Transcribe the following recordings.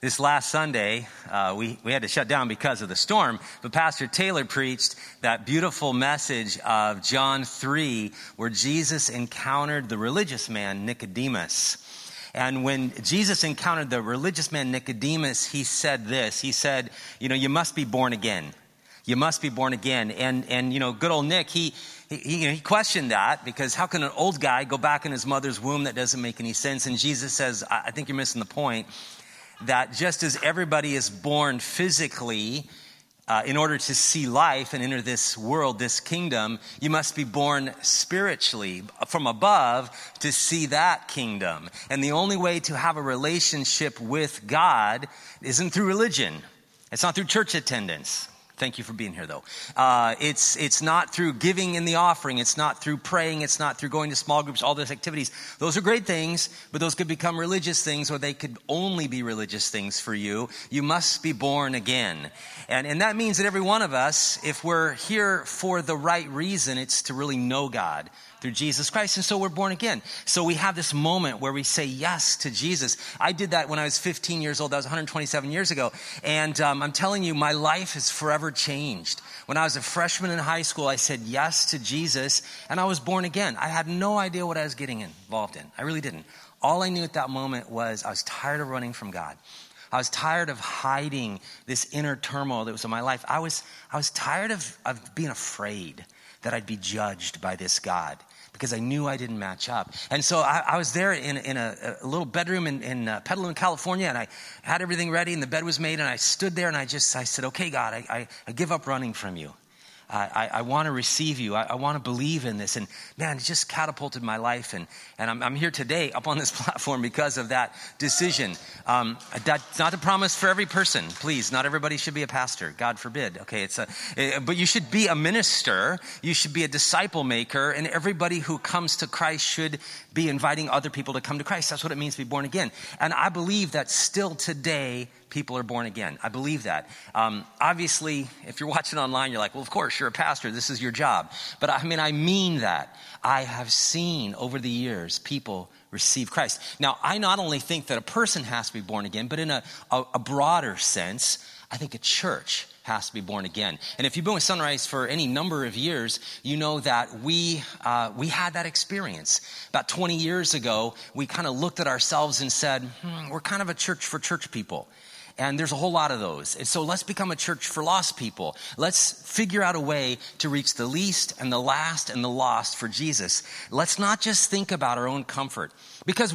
This last Sunday, we had to shut down because of the storm, but Pastor Taylor preached that beautiful message of John 3, where Jesus encountered the religious man Nicodemus. And when Jesus encountered the religious man Nicodemus, he said this. He said, you know, you must be born again. You must be born again. And you know, good old Nick, he questioned that, because how can an old guy go back in his mother's womb? That doesn't make any sense. And Jesus says, I think you're missing the point. That just as everybody is born physically in order to see life and enter this world, this kingdom, you must be born spiritually from above to see that kingdom. And the only way to have a relationship with God isn't through religion. It's not through church attendance. Thank you for being here, though. It's not through giving in the offering. It's not through praying. It's not through going to small groups, all those activities. Those are great things, but those could become religious things, or they could only be religious things for you. You must be born again. And that means that every one of us, if we're here for the right reason, it's to really know God through Jesus Christ. And so we're born again. So we have this moment where we say yes to Jesus. I did that when I was 15 years old. That was 127 years ago. And I'm telling you, my life is forever changed. When I was a freshman in high school, I said yes to Jesus, and I was born again. I had no idea what I was getting involved in. I really didn't. All I knew at that moment was I was tired of running from God. I was tired of hiding this inner turmoil that was in my life. I was tired of being afraid that I'd be judged by this God, because I knew I didn't match up. And so I was there in a little bedroom in Petaluma, California, and I had everything ready, and the bed was made, and I stood there, and I said, okay, God, I give up running from you. I want to receive you. I want to believe in this. And man, it just catapulted my life, and I'm here today up on this platform because of that decision. That's not a promise for every person. Please, not everybody should be a pastor. God forbid. Okay, but you should be a minister. You should be a disciple maker, and everybody who comes to Christ should be inviting other people to come to Christ. That's what it means to be born again. And I believe that still today, people are born again. I believe that. Obviously, if you're watching online, you're like, well, of course, you're a pastor. This is your job. But I mean that. I have seen over the years people receive Christ. Now, I not only think that a person has to be born again, but in a broader sense, I think a church has to be born again. And if you've been with Sunrise for any number of years, you know that we had that experience. About 20 years ago, we kind of looked at ourselves and said, we're kind of a church for church people. And there's a whole lot of those. And so let's become a church for lost people. Let's figure out a way to reach the least and the last and the lost for Jesus. Let's not just think about our own comfort. Because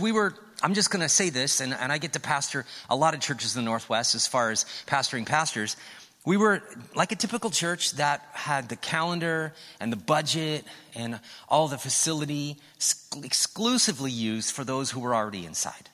I'm just going to say this, and I get to pastor a lot of churches in the Northwest as far as pastoring pastors. We were like a typical church that had the calendar and the budget and all the facility exclusively used for those who were already inside.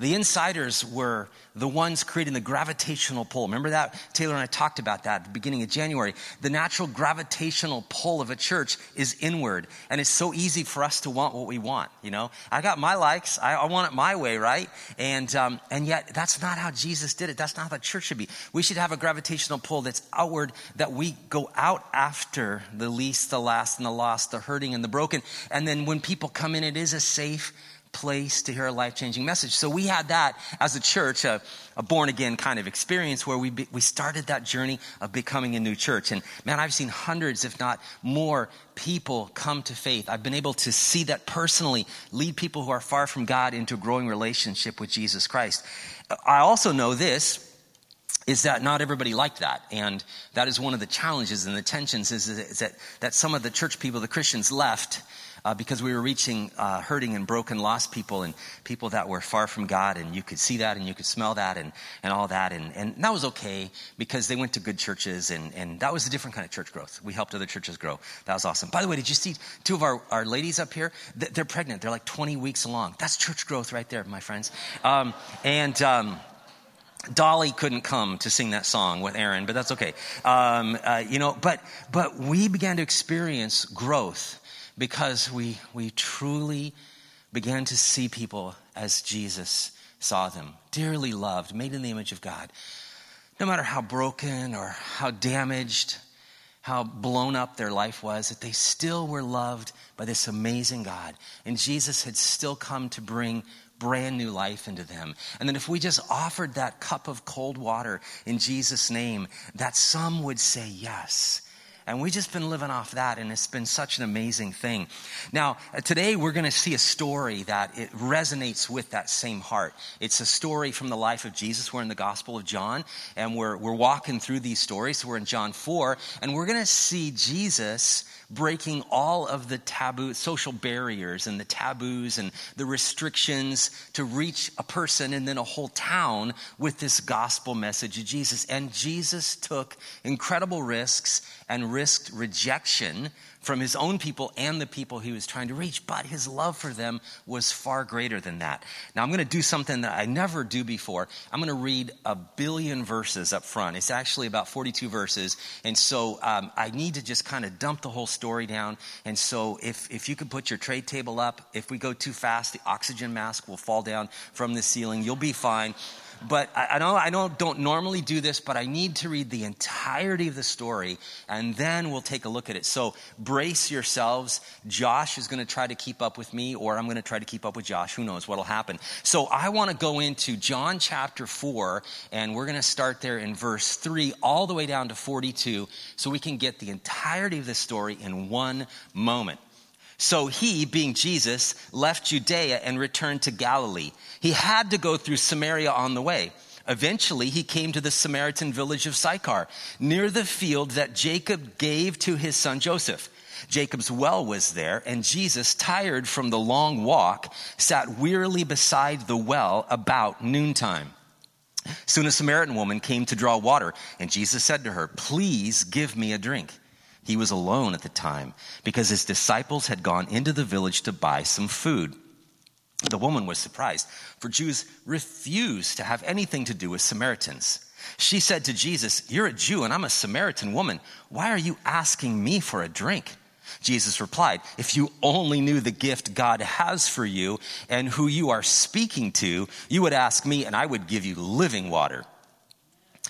The insiders were the ones creating the gravitational pull. Remember that? Taylor and I talked about that at the beginning of January. The natural gravitational pull of a church is inward, and it's so easy for us to want what we want, you know? I got my likes. I want it my way, right? And yet, that's not how Jesus did it. That's not how the church should be. We should have a gravitational pull that's outward, that we go out after the least, the last, and the lost, the hurting, and the broken. And then when people come in, it is a safe place to hear a life-changing message. So we had that as a church, a born-again kind of experience where we started that journey of becoming a new church. And man, I've seen hundreds, if not more, people come to faith. I've been able to see that personally, lead people who are far from God into a growing relationship with Jesus Christ. I also know this, is that not everybody liked that. And that is one of the challenges and the tensions is that some of the church people, the Christians, left because we were reaching hurting and broken, lost people and people that were far from God. And you could see that and you could smell that and all that. And that was okay because they went to good churches and that was a different kind of church growth. We helped other churches grow. That was awesome. By the way, did you see two of our ladies up here? They're pregnant. They're like 20 weeks along. That's church growth right there, my friends. Dolly couldn't come to sing that song with Aaron, but that's okay. But we began to experience growth because we truly began to see people as Jesus saw them, dearly loved, made in the image of God. No matter how broken or how damaged, how blown up their life was, that they still were loved by this amazing God. And Jesus had still come to bring brand new life into them. And then if we just offered that cup of cold water in Jesus' name, that some would say yes. And we've just been living off that, and it's been such an amazing thing. Now, today we're going to see a story that it resonates with that same heart. It's a story from the life of Jesus. We're in the Gospel of John, and we're walking through these stories. So we're in John 4, and we're going to see Jesus breaking all of the taboo, social barriers and the taboos and the restrictions to reach a person and then a whole town with this gospel message of Jesus. And Jesus took incredible risks and risked rejection from his own people and the people he was trying to reach, but his love for them was far greater than that. Now, I'm going to do something that I never do before. I'm going to read 1 billion verses up front. It's actually about 42 verses, and so I need to just kind of dump the whole story down, and so if you could put your tray table up, if we go too fast, the oxygen mask will fall down from the ceiling. You'll be fine. But I don't normally do this, but I need to read the entirety of the story, and then we'll take a look at it. So brace yourselves. Josh is going to try to keep up with me, or I'm going to try to keep up with Josh. Who knows what'll happen. So I want to go into John chapter 4, and we're going to start there in verse 3 all the way down to 42, so we can get the entirety of the story in one moment. So he, being Jesus, left Judea and returned to Galilee. He had to go through Samaria on the way. Eventually, he came to the Samaritan village of Sychar, near the field that Jacob gave to his son Joseph. Jacob's well was there, and Jesus, tired from the long walk, sat wearily beside the well about noontime. Soon a Samaritan woman came to draw water, and Jesus said to her, "Please give me a drink." He was alone at the time because his disciples had gone into the village to buy some food. The woman was surprised, for Jews refused to have anything to do with Samaritans. She said to Jesus, "You're a Jew and I'm a Samaritan woman. Why are you asking me for a drink?" Jesus replied, "If you only knew the gift God has for you and who you are speaking to, you would ask me and I would give you living water."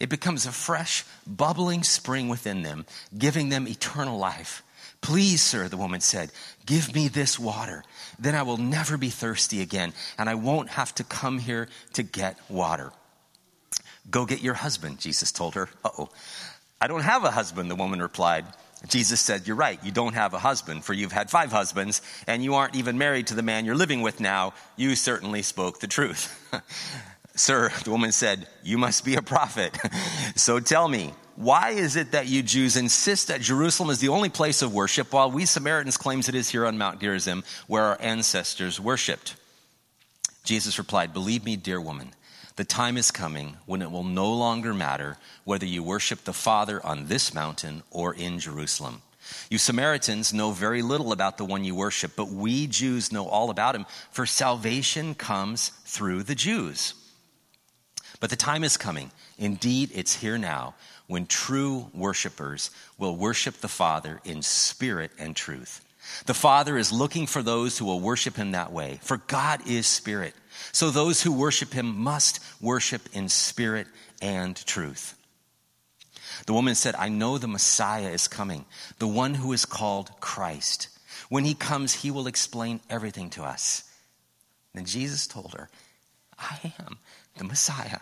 It becomes a fresh, bubbling spring within them, giving them eternal life." "Please, sir," the woman said, "give me this water. Then I will never be thirsty again, and I won't have to come here to get water." "Go get your husband," Jesus told her. "Uh-oh." "I don't have a husband," the woman replied. Jesus said, "You're right, you don't have a husband, for you've had 5 husbands, and you aren't even married to the man you're living with now. You certainly spoke the truth." "Sir," the woman said, "you must be a prophet. So tell me, why is it that you Jews insist that Jerusalem is the only place of worship, while we Samaritans claim it is here on Mount Gerizim, where our ancestors worshipped?" Jesus replied, "Believe me, dear woman, the time is coming when it will no longer matter whether you worship the Father on this mountain or in Jerusalem. You Samaritans know very little about the one you worship, but we Jews know all about him, for salvation comes through the Jews." But the time is coming, indeed it's here now, when true worshipers will worship the Father in spirit and truth. The Father is looking for those who will worship him that way, for God is spirit. So those who worship him must worship in spirit and truth. The woman said, I know the Messiah is coming, the one who is called Christ. When he comes, he will explain everything to us. Then Jesus told her, I am the Messiah.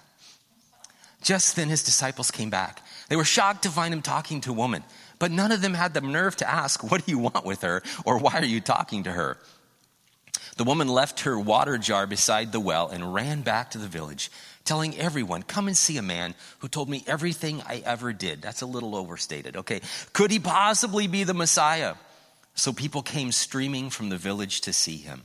Just then his disciples came back. They were shocked to find him talking to a woman, but none of them had the nerve to ask, what do you want with her? Or why are you talking to her? The woman left her water jar beside the well and ran back to the village, telling everyone, come and see a man who told me everything I ever did. That's a little overstated. Okay, could he possibly be the Messiah? So people came streaming from the village to see him.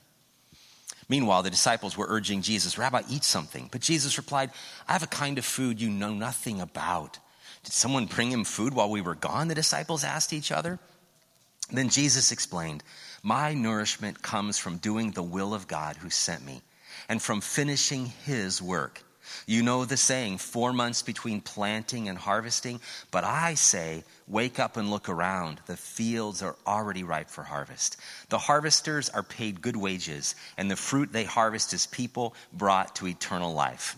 Meanwhile, the disciples were urging Jesus, Rabbi, eat something. But Jesus replied, I have a kind of food you know nothing about. Did someone bring him food while we were gone? The disciples asked each other. Then Jesus explained, my nourishment comes from doing the will of God who sent me and from finishing his work. You know the saying, 4 months between planting and harvesting, but I say, wake up and look around. The fields are already ripe for harvest. The harvesters are paid good wages, and the fruit they harvest is people brought to eternal life.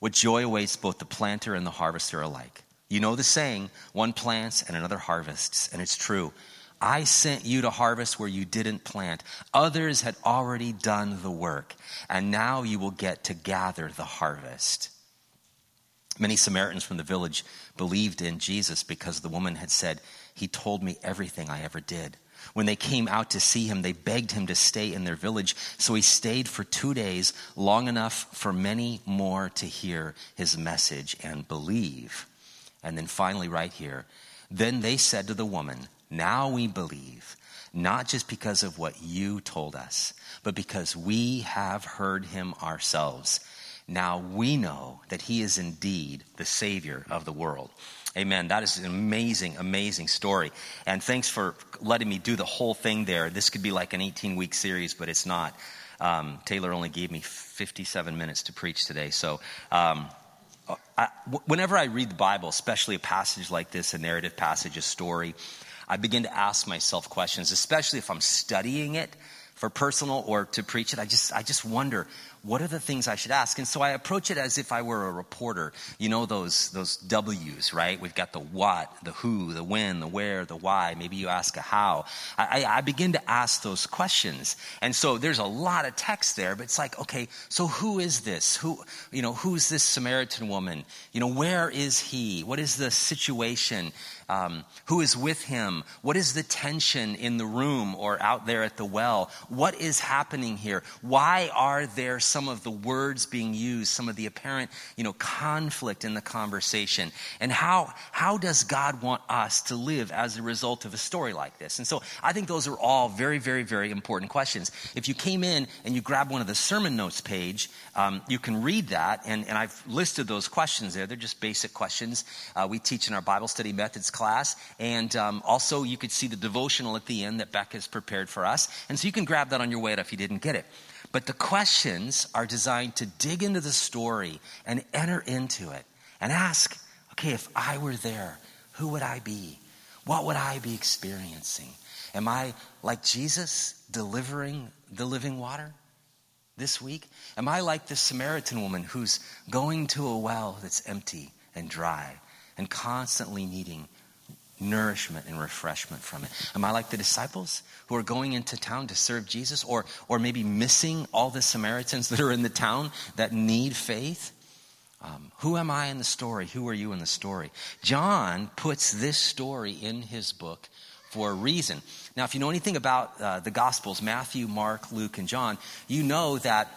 What joy awaits both the planter and the harvester alike. You know the saying, one plants and another harvests, and it's true. I sent you to harvest where you didn't plant. Others had already done the work, and now you will get to gather the harvest. Many Samaritans from the village believed in Jesus because the woman had said, he told me everything I ever did. When they came out to see him, they begged him to stay in their village. So he stayed for 2 days, long enough for many more to hear his message and believe. And then finally right here, then they said to the woman, now we believe, not just because of what you told us, but because we have heard him ourselves. Now we know that he is indeed the Savior of the world. Amen. That is an amazing, amazing story. And thanks for letting me do the whole thing there. This could be like an 18-week series, but it's not. Taylor only gave me 57 minutes to preach today. So whenever I read the Bible, especially a passage like this, a narrative passage, a story, I begin to ask myself questions, especially if I'm studying it for personal or to preach it. I just wonder, what are the things I should ask? And so I approach it as if I were a reporter. You know those W's, right? We've got the what, the who, the when, the where, the why. Maybe you ask a how. I begin to ask those questions. And so there's a lot of text there, but it's like, okay, so who is this? Who's this Samaritan woman? Where is he? What is the situation? Who is with him? What is the tension in the room or out there at the well? What is happening here? Why are there some of the words being used, some of the apparent, conflict in the conversation? And how does God want us to live as a result of a story like this? And so I think those are all very, very, very important questions. If you came in and you grab one of the sermon notes page, you can read that. And I've listed those questions there. They're just basic questions we teach in our Bible study methods class. And also you could see the devotional at the end that Becca has prepared for us. And so you can grab that on your way out if you didn't get it. But the questions are designed to dig into the story and enter into it and ask, okay, if I were there, who would I be? What would I be experiencing? Am I like Jesus delivering the living water this week? Am I like the Samaritan woman who's going to a well that's empty and dry and constantly needing nourishment and refreshment from it? Am I like the disciples who are going into town to serve Jesus or maybe missing all the Samaritans that are in the town that need faith? Who am I in the story? Who are you in the story? John puts this story in his book for a reason. Now, if you know anything about the Gospels, Matthew, Mark, Luke, and John, you know that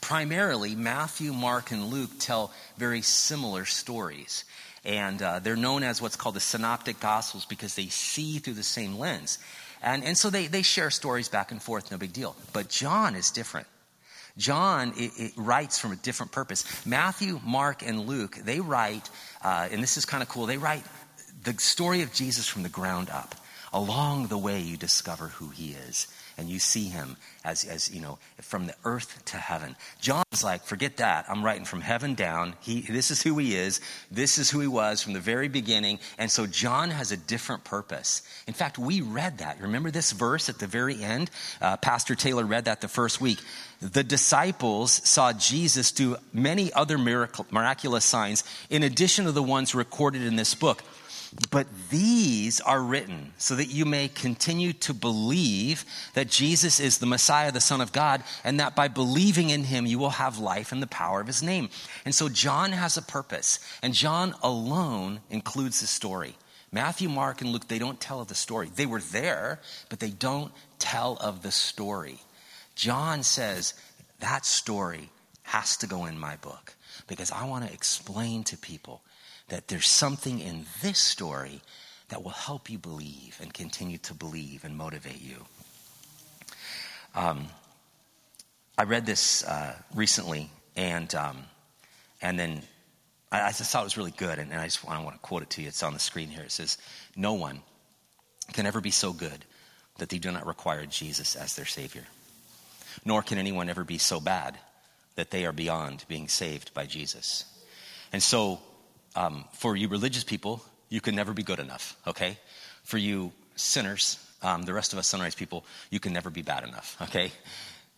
primarily Matthew, Mark, and Luke tell very similar stories. And they're known as what's called the Synoptic Gospels because they see through the same lens. And so they share stories back and forth, no big deal. But John is different. John it writes from a different purpose. Matthew, Mark, and Luke, they write, and this is kind of cool, they write the story of Jesus from the ground up. Along the way, you discover who he is and you see him as you know, from the earth to heaven. John's like, forget that. I'm writing from heaven down. This is who he is. This is who he was from the very beginning. And so John has a different purpose. In fact, we read that. Remember this verse at the very end? Pastor Taylor read that the first week. The disciples saw Jesus do many other miraculous signs in addition to the ones recorded in this book. But these are written so that you may continue to believe that Jesus is the Messiah, the Son of God, and that by believing in him, you will have life in the power of his name. And so John has a purpose, and John alone includes the story. Matthew, Mark, and Luke, they don't tell of the story. They were there, but they don't tell of the story. John says, that story has to go in my book because I want to explain to people that there's something in this story that will help you believe and continue to believe and motivate you. I read this recently, and then I just thought it was really good, and I want to quote it to you. It's on the screen here. It says, "No one can ever be so good that they do not require Jesus as their Savior, nor can anyone ever be so bad that they are beyond being saved by Jesus." And so, for you religious people, you can never be good enough, okay? For you sinners, the rest of us Sunrise people, you can never be bad enough, okay?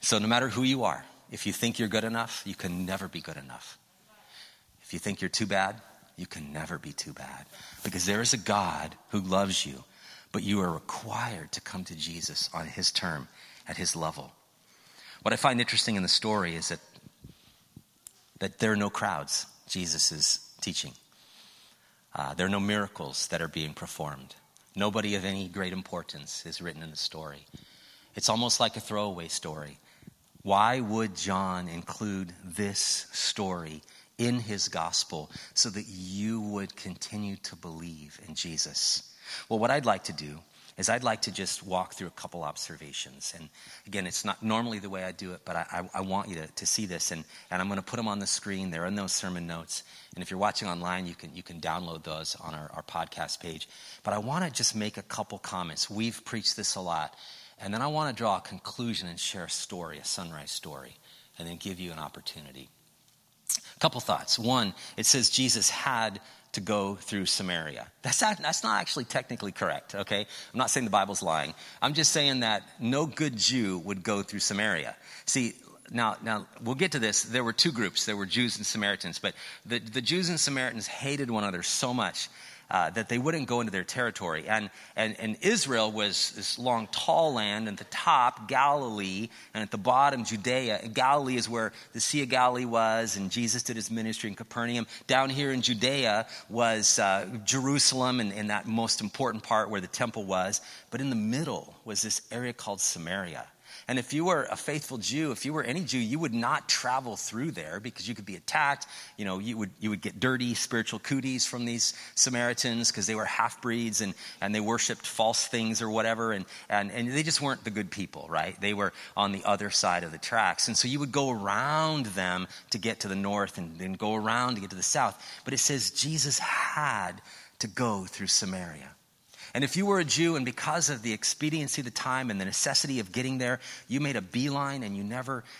So no matter who you are, if you think you're good enough, you can never be good enough. If you think you're too bad, you can never be too bad. Because there is a God who loves you, but you are required to come to Jesus on his term, at his level. What I find interesting in the story is that there are no crowds. Jesus is teaching. There are no miracles that are being performed. Nobody of any great importance is written in the story. It's almost like a throwaway story. Why would John include this story in his gospel so that you would continue to believe in Jesus? Well, what I'd like to do is I'd like to just walk through a couple observations. And again, it's not normally the way I do it, but I want you to see this. And I'm going to put them on the screen. They're in those sermon notes. And if you're watching online, you can download those on our podcast page. But I want to just make a couple comments. We've preached this a lot. And then I want to draw a conclusion and share a story, a sunrise story, and then give you an opportunity. A couple thoughts. One, it says Jesus had to go through Samaria. That's not actually technically correct, okay? I'm not saying the Bible's lying. I'm just saying that no good Jew would go through Samaria. See, Now, we'll get to this. There were two groups. There were Jews and Samaritans. But the Jews and Samaritans hated one another so much that they wouldn't go into their territory. And Israel was this long, tall land, and at the top, Galilee, and at the bottom, Judea. And Galilee is where the Sea of Galilee was, and Jesus did his ministry in Capernaum. Down here in Judea was Jerusalem, and that most important part where the temple was. But in the middle was this area called Samaria. And if you were a faithful Jew, if you were any Jew, you would not travel through there because you could be attacked. You know, you would get dirty spiritual cooties from these Samaritans because they were half-breeds and they worshipped false things or whatever. And they just weren't the good people, right? They were on the other side of the tracks. And so you would go around them to get to the north and then go around to get to the south. But it says Jesus had to go through Samaria. And if you were a Jew and because of the expediency of the time and the necessity of getting there, you made a beeline and you never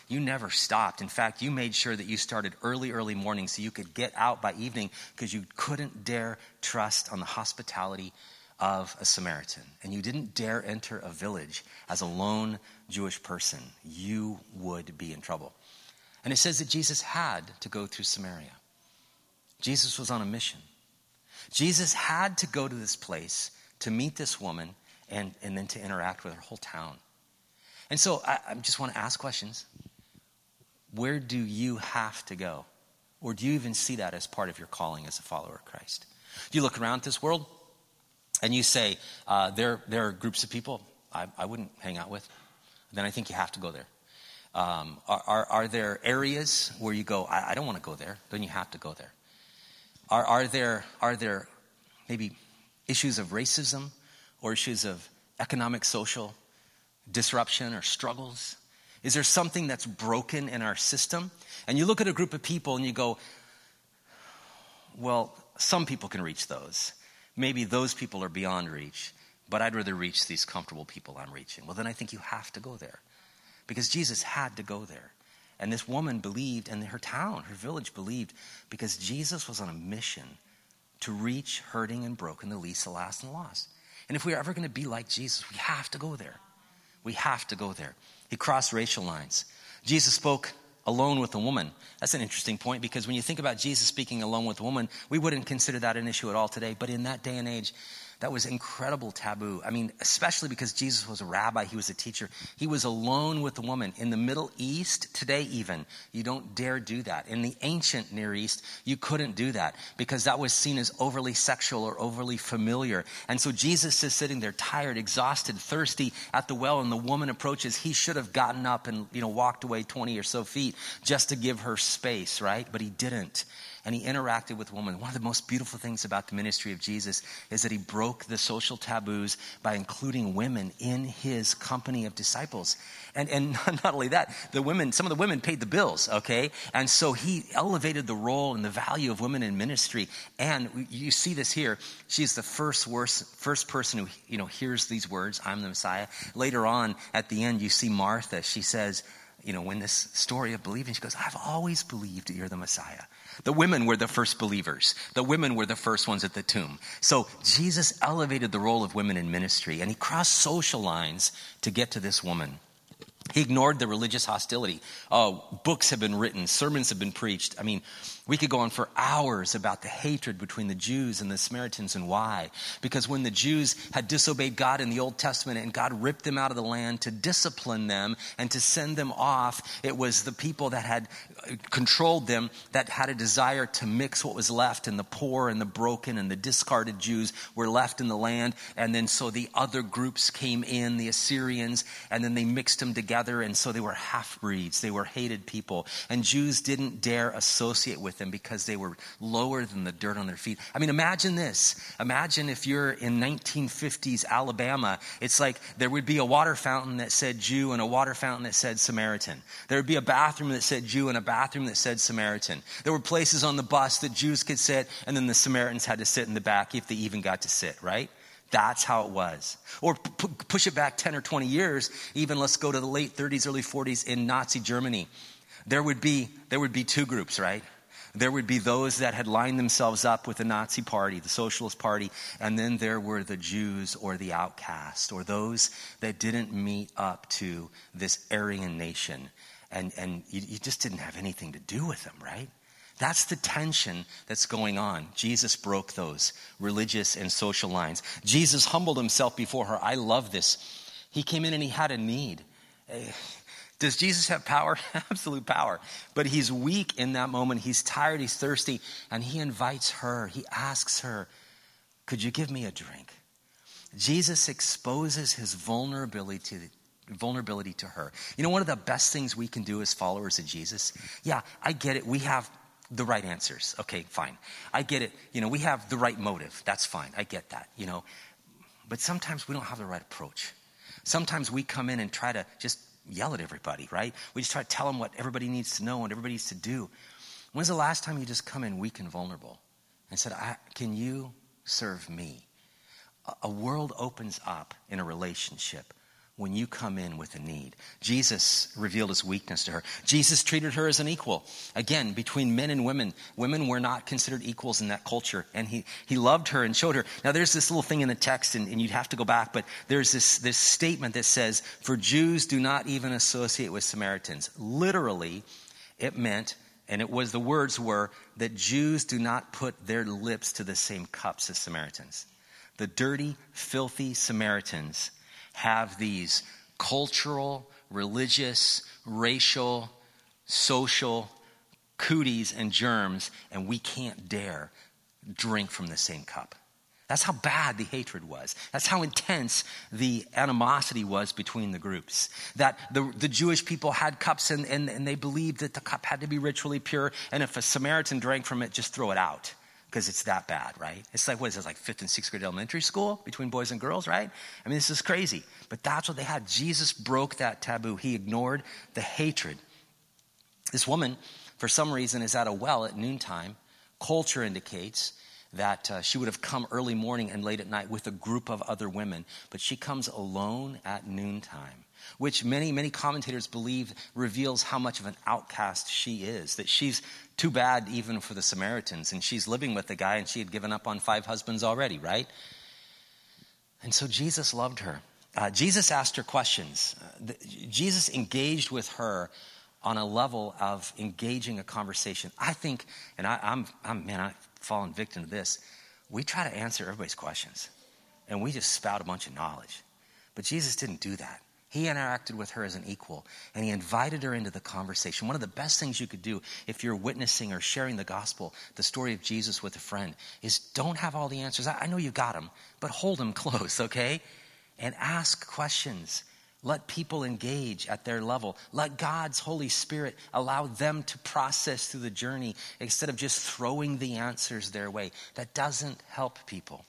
stopped. In fact, you made sure that you started early morning so you could get out by evening because you couldn't dare trust on the hospitality of a Samaritan. And you didn't dare enter a village as a lone Jewish person. You would be in trouble. And it says that Jesus had to go through Samaria. Jesus was on a mission. Jesus had to go to this place to meet this woman and then to interact with her whole town. And so I just want to ask questions. Where do you have to go? Or do you even see that as part of your calling as a follower of Christ? Do you look around this world and you say, there are groups of people I wouldn't hang out with? Then I think you have to go there. Are there areas where you go, I don't want to go there? Then you have to go there. Are there maybe issues of racism or issues of economic, social disruption or struggles? Is there something that's broken in our system? And you look at a group of people and you go, well, some people can reach those. Maybe those people are beyond reach. but I'd rather reach these comfortable people I'm reaching. Well, then I think you have to go there, because Jesus had to go there. And this woman believed, and her town, her village believed, because Jesus was on a mission to reach hurting and broken, the least, the last, and the lost. And if we're ever going to be like Jesus, we have to go there. We have to go there. He crossed racial lines. Jesus spoke alone with a woman. That's an interesting point, because when you think about Jesus speaking alone with a woman, we wouldn't consider that an issue at all today. But in that day and age, that was incredible taboo. I mean, especially because Jesus was a rabbi. He was a teacher. He was alone with a woman. In the Middle East today even, you don't dare do that. In the ancient Near East, you couldn't do that, because that was seen as overly sexual or overly familiar. And so Jesus is sitting there tired, exhausted, thirsty at the well, and the woman approaches. He should have gotten up and, walked away 20 or so feet just to give her space, right? But he didn't. And he interacted with women. One of the most beautiful things about the ministry of Jesus is that he broke the social taboos by including women in his company of disciples. And not only that, some of the women paid the bills, okay? And so he elevated the role and the value of women in ministry. And you see this here. She's the first person who hears these words, "I'm the Messiah." Later on, at the end, you see Martha. She says, when this story of believing, she goes, "I've always believed that you're the Messiah." The women were the first believers. The women were the first ones at the tomb. So Jesus elevated the role of women in ministry, and he crossed social lines to get to this woman. He ignored the religious hostility. Books have been written. Sermons have been preached. I mean, we could go on for hours about the hatred between the Jews and the Samaritans and why. Because when the Jews had disobeyed God in the Old Testament and God ripped them out of the land to discipline them and to send them off, it was the people that had controlled them that had a desire to mix what was left, and the poor and the broken and the discarded Jews were left in the land. And then so the other groups came in, the Assyrians, and then they mixed them together. And so they were half-breeds. They were hated people. And Jews didn't dare associate with them because they were lower than the dirt on their feet. I mean, imagine this. Imagine if you're in 1950s Alabama, it's like there would be a water fountain that said Jew and a water fountain that said Samaritan. There would be a bathroom that said Jew and a bathroom that said Samaritan. There were places on the bus that Jews could sit, and then the Samaritans had to sit in the back if they even got to sit, right? That's how it was. Or push it back 10 or 20 years, even let's go to the late 30s, early 40s in Nazi Germany. There would be two groups, right? There would be those that had lined themselves up with the Nazi party, the Socialist Party, and then there were the Jews or the outcasts or those that didn't meet up to this Aryan nation. And you just didn't have anything to do with them, right? That's the tension that's going on. Jesus broke those religious and social lines. Jesus humbled himself before her. I love this. He came in and he had a need. Does Jesus have power? Absolute power. But he's weak in that moment. He's tired. He's thirsty. And he invites her. He asks her, "Could you give me a drink?" Jesus exposes his vulnerability to her. One of the best things we can do as followers of Jesus. Yeah, I get it. We have the right answers. Okay, fine. I get it. We have the right motive. That's fine. I get that, But sometimes we don't have the right approach. Sometimes we come in and try to just yell at everybody, right? We just try to tell them what everybody needs to know and everybody needs to do. When's the last time you just come in weak and vulnerable and said, "Can you serve me?" A world opens up in a relationship when you come in with a need. Jesus revealed his weakness to her. Jesus treated her as an equal. Again, between men and women, women were not considered equals in that culture. And he loved her and showed her. Now there's this little thing in the text, and you'd have to go back, but there's this statement that says, "For Jews do not even associate with Samaritans." Literally, it meant, and it was, the words were, that Jews do not put their lips to the same cups as Samaritans. The dirty, filthy Samaritans have these cultural, religious, racial, social cooties and germs, and we can't dare drink from the same cup. That's how bad the hatred was. That's how intense the animosity was between the groups. That the Jewish people had cups, and they believed that the cup had to be ritually pure, and if a Samaritan drank from it, just throw it out. Because it's that bad, right? It's like, what is it, like 5th and 6th grade elementary school between boys and girls, right? I mean, this is crazy. But that's what they had. Jesus broke that taboo. He ignored the hatred. This woman, for some reason, is at a well at noontime. Culture indicates. that she would have come early morning and late at night with a group of other women, but she comes alone at noontime, which many commentators believe reveals how much of an outcast she is, that she's too bad even for the Samaritans, and she's living with the guy, and she had given up on 5 husbands already, right? And so Jesus loved her. Jesus asked her questions. Jesus engaged with her on a level of engaging a conversation. I think, and I've fallen victim to this, we try to answer everybody's questions, and we just spout a bunch of knowledge. But Jesus didn't do that. He interacted with her as an equal, and he invited her into the conversation. One of the best things you could do if you're witnessing or sharing the gospel, the story of Jesus with a friend, is don't have all the answers. I know you got them, but hold them close, okay? And ask questions. Let people engage at their level. Let God's Holy Spirit allow them to process through the journey instead of just throwing the answers their way. That doesn't help people.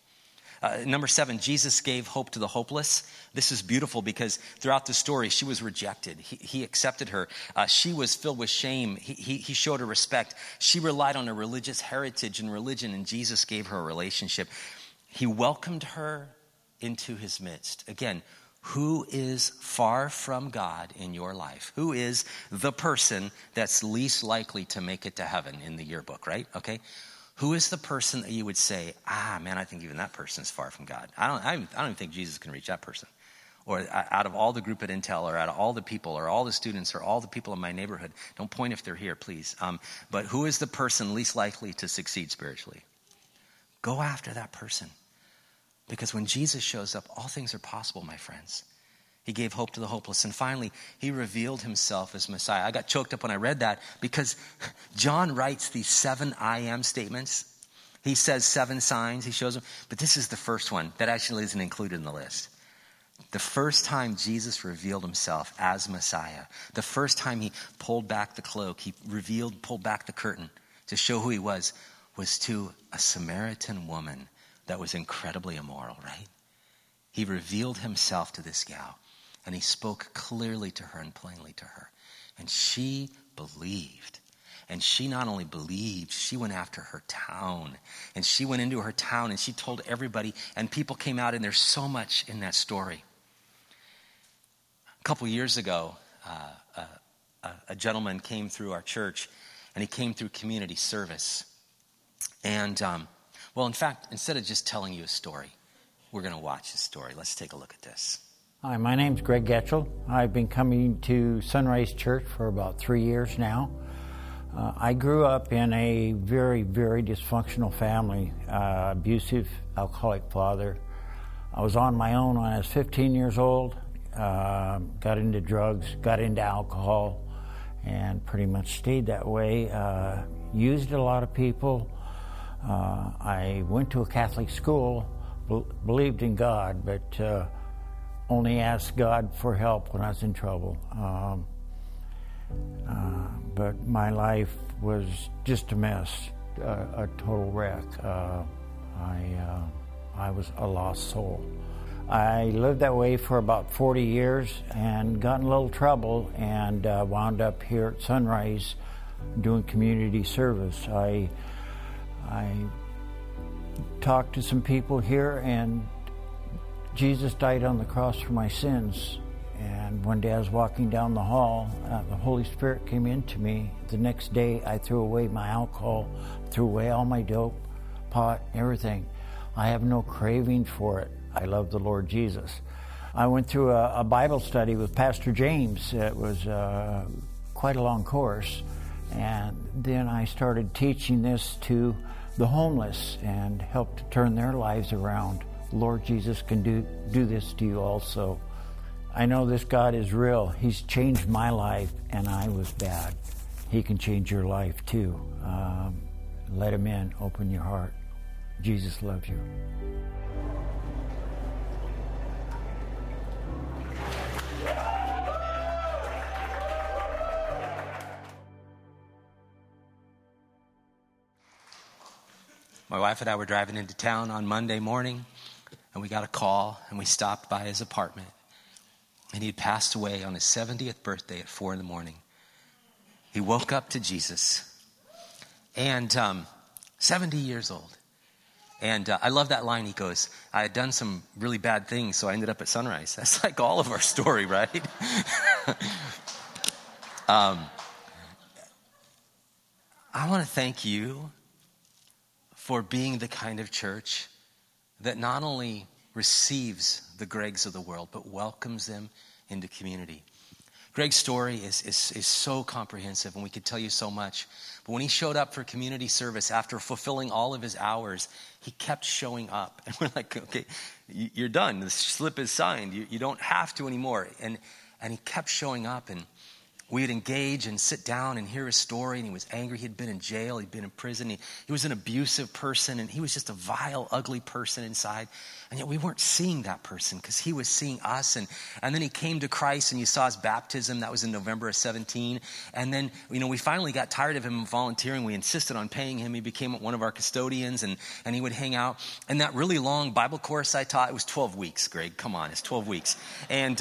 Number 7, Jesus gave hope to the hopeless. This is beautiful because throughout the story, she was rejected. He accepted her. She was filled with shame. He showed her respect. She relied on her religious heritage and religion, and Jesus gave her a relationship. He welcomed her into his midst. Again, who is far from God in your life? Who is the person that's least likely to make it to heaven in the yearbook, right? Okay. Who is the person that you would say, I think even that person is far from God. I don't even think Jesus can reach that person. Or out of all the group at Intel, or out of all the people, or all the students, or all the people in my neighborhood, don't point if they're here, please. But who is the person least likely to succeed spiritually? Go after that person. Because when Jesus shows up, all things are possible, my friends. He gave hope to the hopeless. And finally, he revealed himself as Messiah. I got choked up when I read that because John writes these 7 I am statements. He says 7 signs. He shows them. But this is the first one that actually isn't included in the list. The first time Jesus revealed himself as Messiah. The first time he pulled back the cloak. He pulled back the curtain to show who he was to a Samaritan woman that was incredibly immoral, right? He revealed himself to this gal. And he spoke clearly to her and plainly to her. And she believed. And she not only believed, she went after her town. And she went into her town and she told everybody. And people came out, and there's so much in that story. A couple years ago, a gentleman came through our church. And he came through community service. And, in fact, instead of just telling you a story, we're going to watch his story. Let's take a look at this. Hi, my name's Greg Getchell. I've been coming to Sunrise Church for about 3 years now. I grew up in a very, very dysfunctional family, abusive, alcoholic father. I was on my own when I was 15 years old, got into drugs, got into alcohol, and pretty much stayed that way. Used a lot of people. I went to a Catholic school, believed in God, but only asked God for help when I was in trouble. But my life was just a mess, a total wreck. I was a lost soul. I lived that way for about 40 years and got in a little trouble and wound up here at Sunrise doing community service. I talked to some people here, and Jesus died on the cross for my sins. And one day I was walking down the hall, the Holy Spirit came into me. The next day I threw away my alcohol, threw away all my dope, pot, everything. I have no craving for it. I love the Lord Jesus. I went through a Bible study with Pastor James. It was quite a long course. And then I started teaching this to the homeless and helped to turn their lives around. Lord Jesus can do this to you also. I know this God is real. He's changed my life, and I was bad. He can change your life too. Let him in. Open your heart. Jesus loves you. My wife and I were driving into town on Monday morning. And we got a call, and we stopped by his apartment. And he'd passed away on his 70th birthday at 4 in the morning. He woke up to Jesus. And 70 years old. And I love that line. He goes, I had done some really bad things, so I ended up at Sunrise. That's like all of our story, right? I want to thank you for being the kind of church that not only receives the Gregs of the world, but welcomes them into community. Greg's story is so comprehensive, and we could tell you so much. But when he showed up for community service after fulfilling all of his hours, he kept showing up. And we're like, okay, you're done. The slip is signed. You don't have to anymore. And he kept showing up, and we would engage and sit down and hear his story. And he was angry. He'd been in jail. He'd been in prison. He was an abusive person, and he was just a vile, ugly person inside. And yet we weren't seeing that person because he was seeing us. And then he came to Christ, and you saw his baptism. That was in November of 17. And then, we finally got tired of him volunteering. We insisted on paying him. He became one of our custodians, and he would hang out. And that really long Bible course I taught, it was 12 weeks, Greg. Come on, it's 12 weeks. And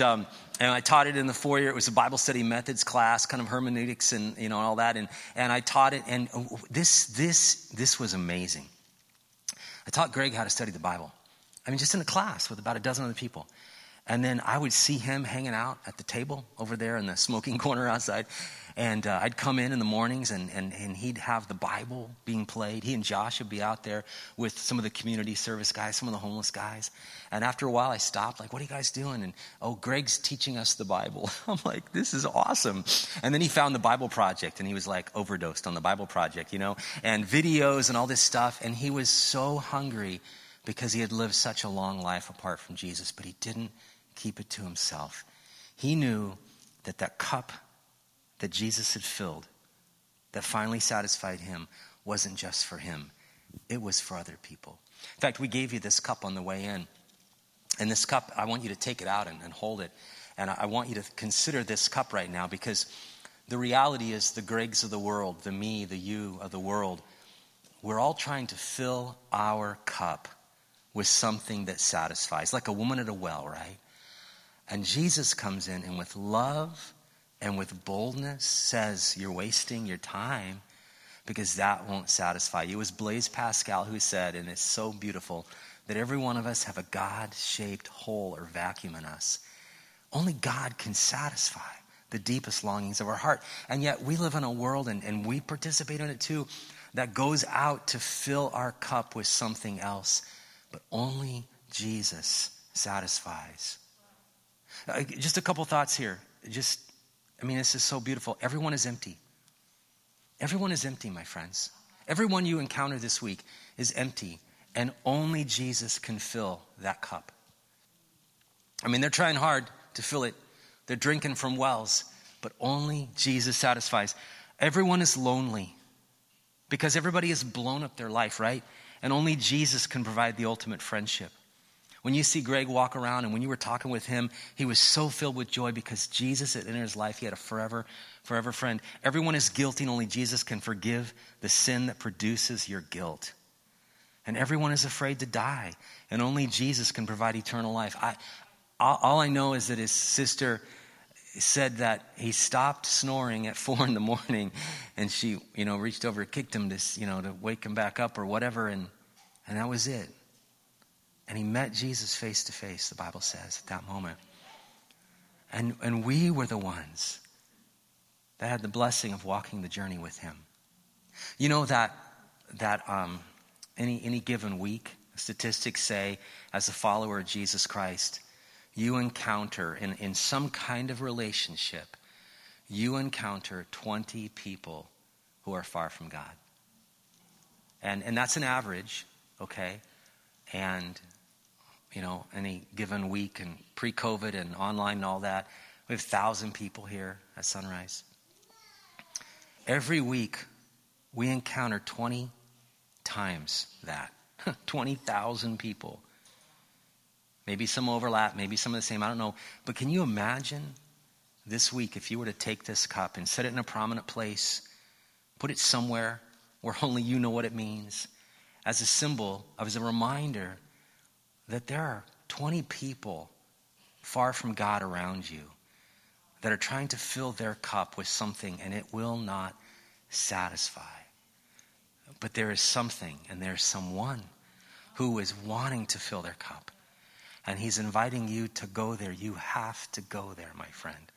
I taught it in the four-year. It was a Bible study methods class, kind of hermeneutics and all that. And I taught it, and this was amazing. I taught Greg how to study the Bible. I mean, just in a class with about a dozen other people. And then I would see him hanging out at the table over there in the smoking corner outside. And I'd come in the mornings, and he'd have the Bible being played. He and Josh would be out there with some of the community service guys, some of the homeless guys. And after a while, I stopped, like, what are you guys doing? And, oh, Greg's teaching us the Bible. I'm like, this is awesome. And then he found the Bible Project, and he was, like, overdosed on the Bible Project, and videos and all this stuff. And he was so hungry because he had lived such a long life apart from Jesus, but he didn't keep it to himself. He knew that cup that Jesus had filled, that finally satisfied him, wasn't just for him. It was for other people. In fact, we gave you this cup on the way in. And this cup, I want you to take it out and hold it. And I want you to consider this cup right now, because the reality is the Gregs of the world, the me, the you of the world, we're all trying to fill our cup with something that satisfies, like a woman at a well, right? And Jesus comes in, and with love and with boldness says, you're wasting your time because that won't satisfy you. It was Blaise Pascal who said, and it's so beautiful, that every one of us have a God-shaped hole or vacuum in us. Only God can satisfy the deepest longings of our heart. And yet we live in a world, and we participate in it too, that goes out to fill our cup with something else. But only Jesus satisfies. Just a couple thoughts here. This is so beautiful. Everyone is empty. Everyone is empty, my friends. Everyone you encounter this week is empty, and only Jesus can fill that cup. They're trying hard to fill it. They're drinking from wells, but only Jesus satisfies. Everyone is lonely because everybody has blown up their life, right? And only Jesus can provide the ultimate friendship. When you see Greg walk around, and when you were talking with him, he was so filled with joy because Jesus had entered his life. He had a forever, forever friend. Everyone is guilty, and only Jesus can forgive the sin that produces your guilt. And everyone is afraid to die, and only Jesus can provide eternal life. All I know is that his sister said that he stopped snoring at 4 a.m, and she, reached over, kicked him to wake him back up or whatever, and that was it. And he met Jesus face to face, the Bible says, at that moment. And we were the ones that had the blessing of walking the journey with him. You know that any given week, statistics say, as a follower of Jesus Christ, you encounter, in some kind of relationship, you encounter 20 people who are far from God. And that's an average, okay? And, any given week, and pre-COVID and online and all that, we have 1,000 people here at Sunrise. Every week, we encounter 20 times that, 20,000 people. Maybe some overlap, maybe some of the same, I don't know. But can you imagine this week if you were to take this cup and set it in a prominent place, put it somewhere where only you know what it means, as a symbol, as a reminder that there are 20 people far from God around you that are trying to fill their cup with something, and it will not satisfy. But there is something, and there's someone who is wanting to fill their cup. And he's inviting you to go there. You have to go there, my friend.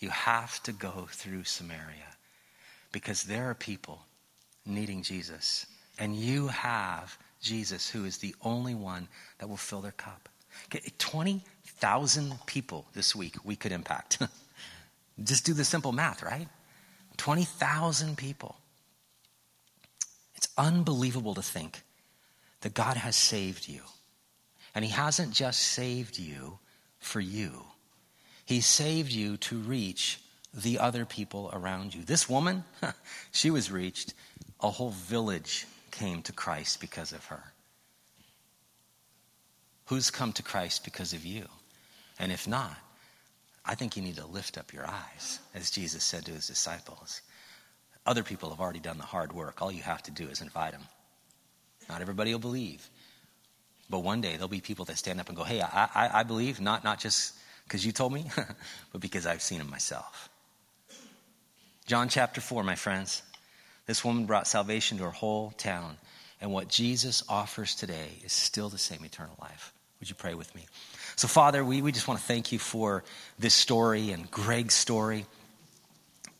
You have to go through Samaria because there are people needing Jesus. And you have Jesus, who is the only one that will fill their cup. 20,000 people this week we could impact. Just do the simple math, right? 20,000 people. It's unbelievable to think that God has saved you. And he hasn't just saved you for you. He saved you to reach the other people around you. This woman, she was reached. A whole village came to Christ because of her. Who's come to Christ because of you? And if not, I think you need to lift up your eyes, as Jesus said to his disciples. Other people have already done the hard work. All you have to do is invite them. Not everybody will believe. But one day there'll be people that stand up and go, hey, I believe, not just because you told me, but because I've seen them myself. John chapter 4, my friends. This woman brought salvation to her whole town. And what Jesus offers today is still the same eternal life. Would you pray with me? So, Father, we just want to thank you for this story and Greg's story.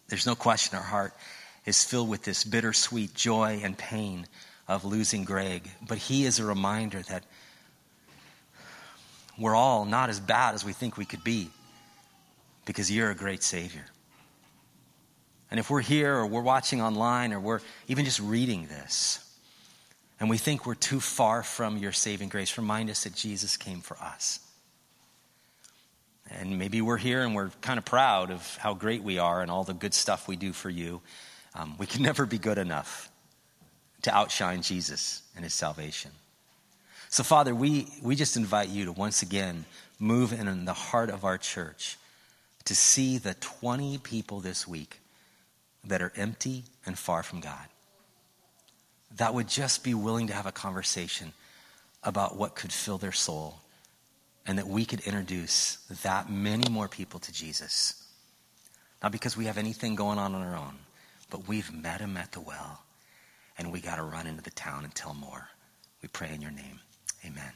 There's no question our heart is filled with this bittersweet joy and pain of losing Greg. But he is a reminder that we're all not as bad as we think we could be because you're a great Savior. And if we're here or we're watching online or we're even just reading this and we think we're too far from your saving grace, remind us that Jesus came for us. And maybe we're here and we're kind of proud of how great we are and all the good stuff we do for you. We can never be good enough to outshine Jesus and his salvation. So, Father, we just invite you to once again move in the heart of our church to see the 20 people this week that are empty and far from God, that would just be willing to have a conversation about what could fill their soul, and that we could introduce that many more people to Jesus. Not because we have anything going on our own, but we've met him at the well, and we got to run into the town and tell more. We pray in your name. Amen.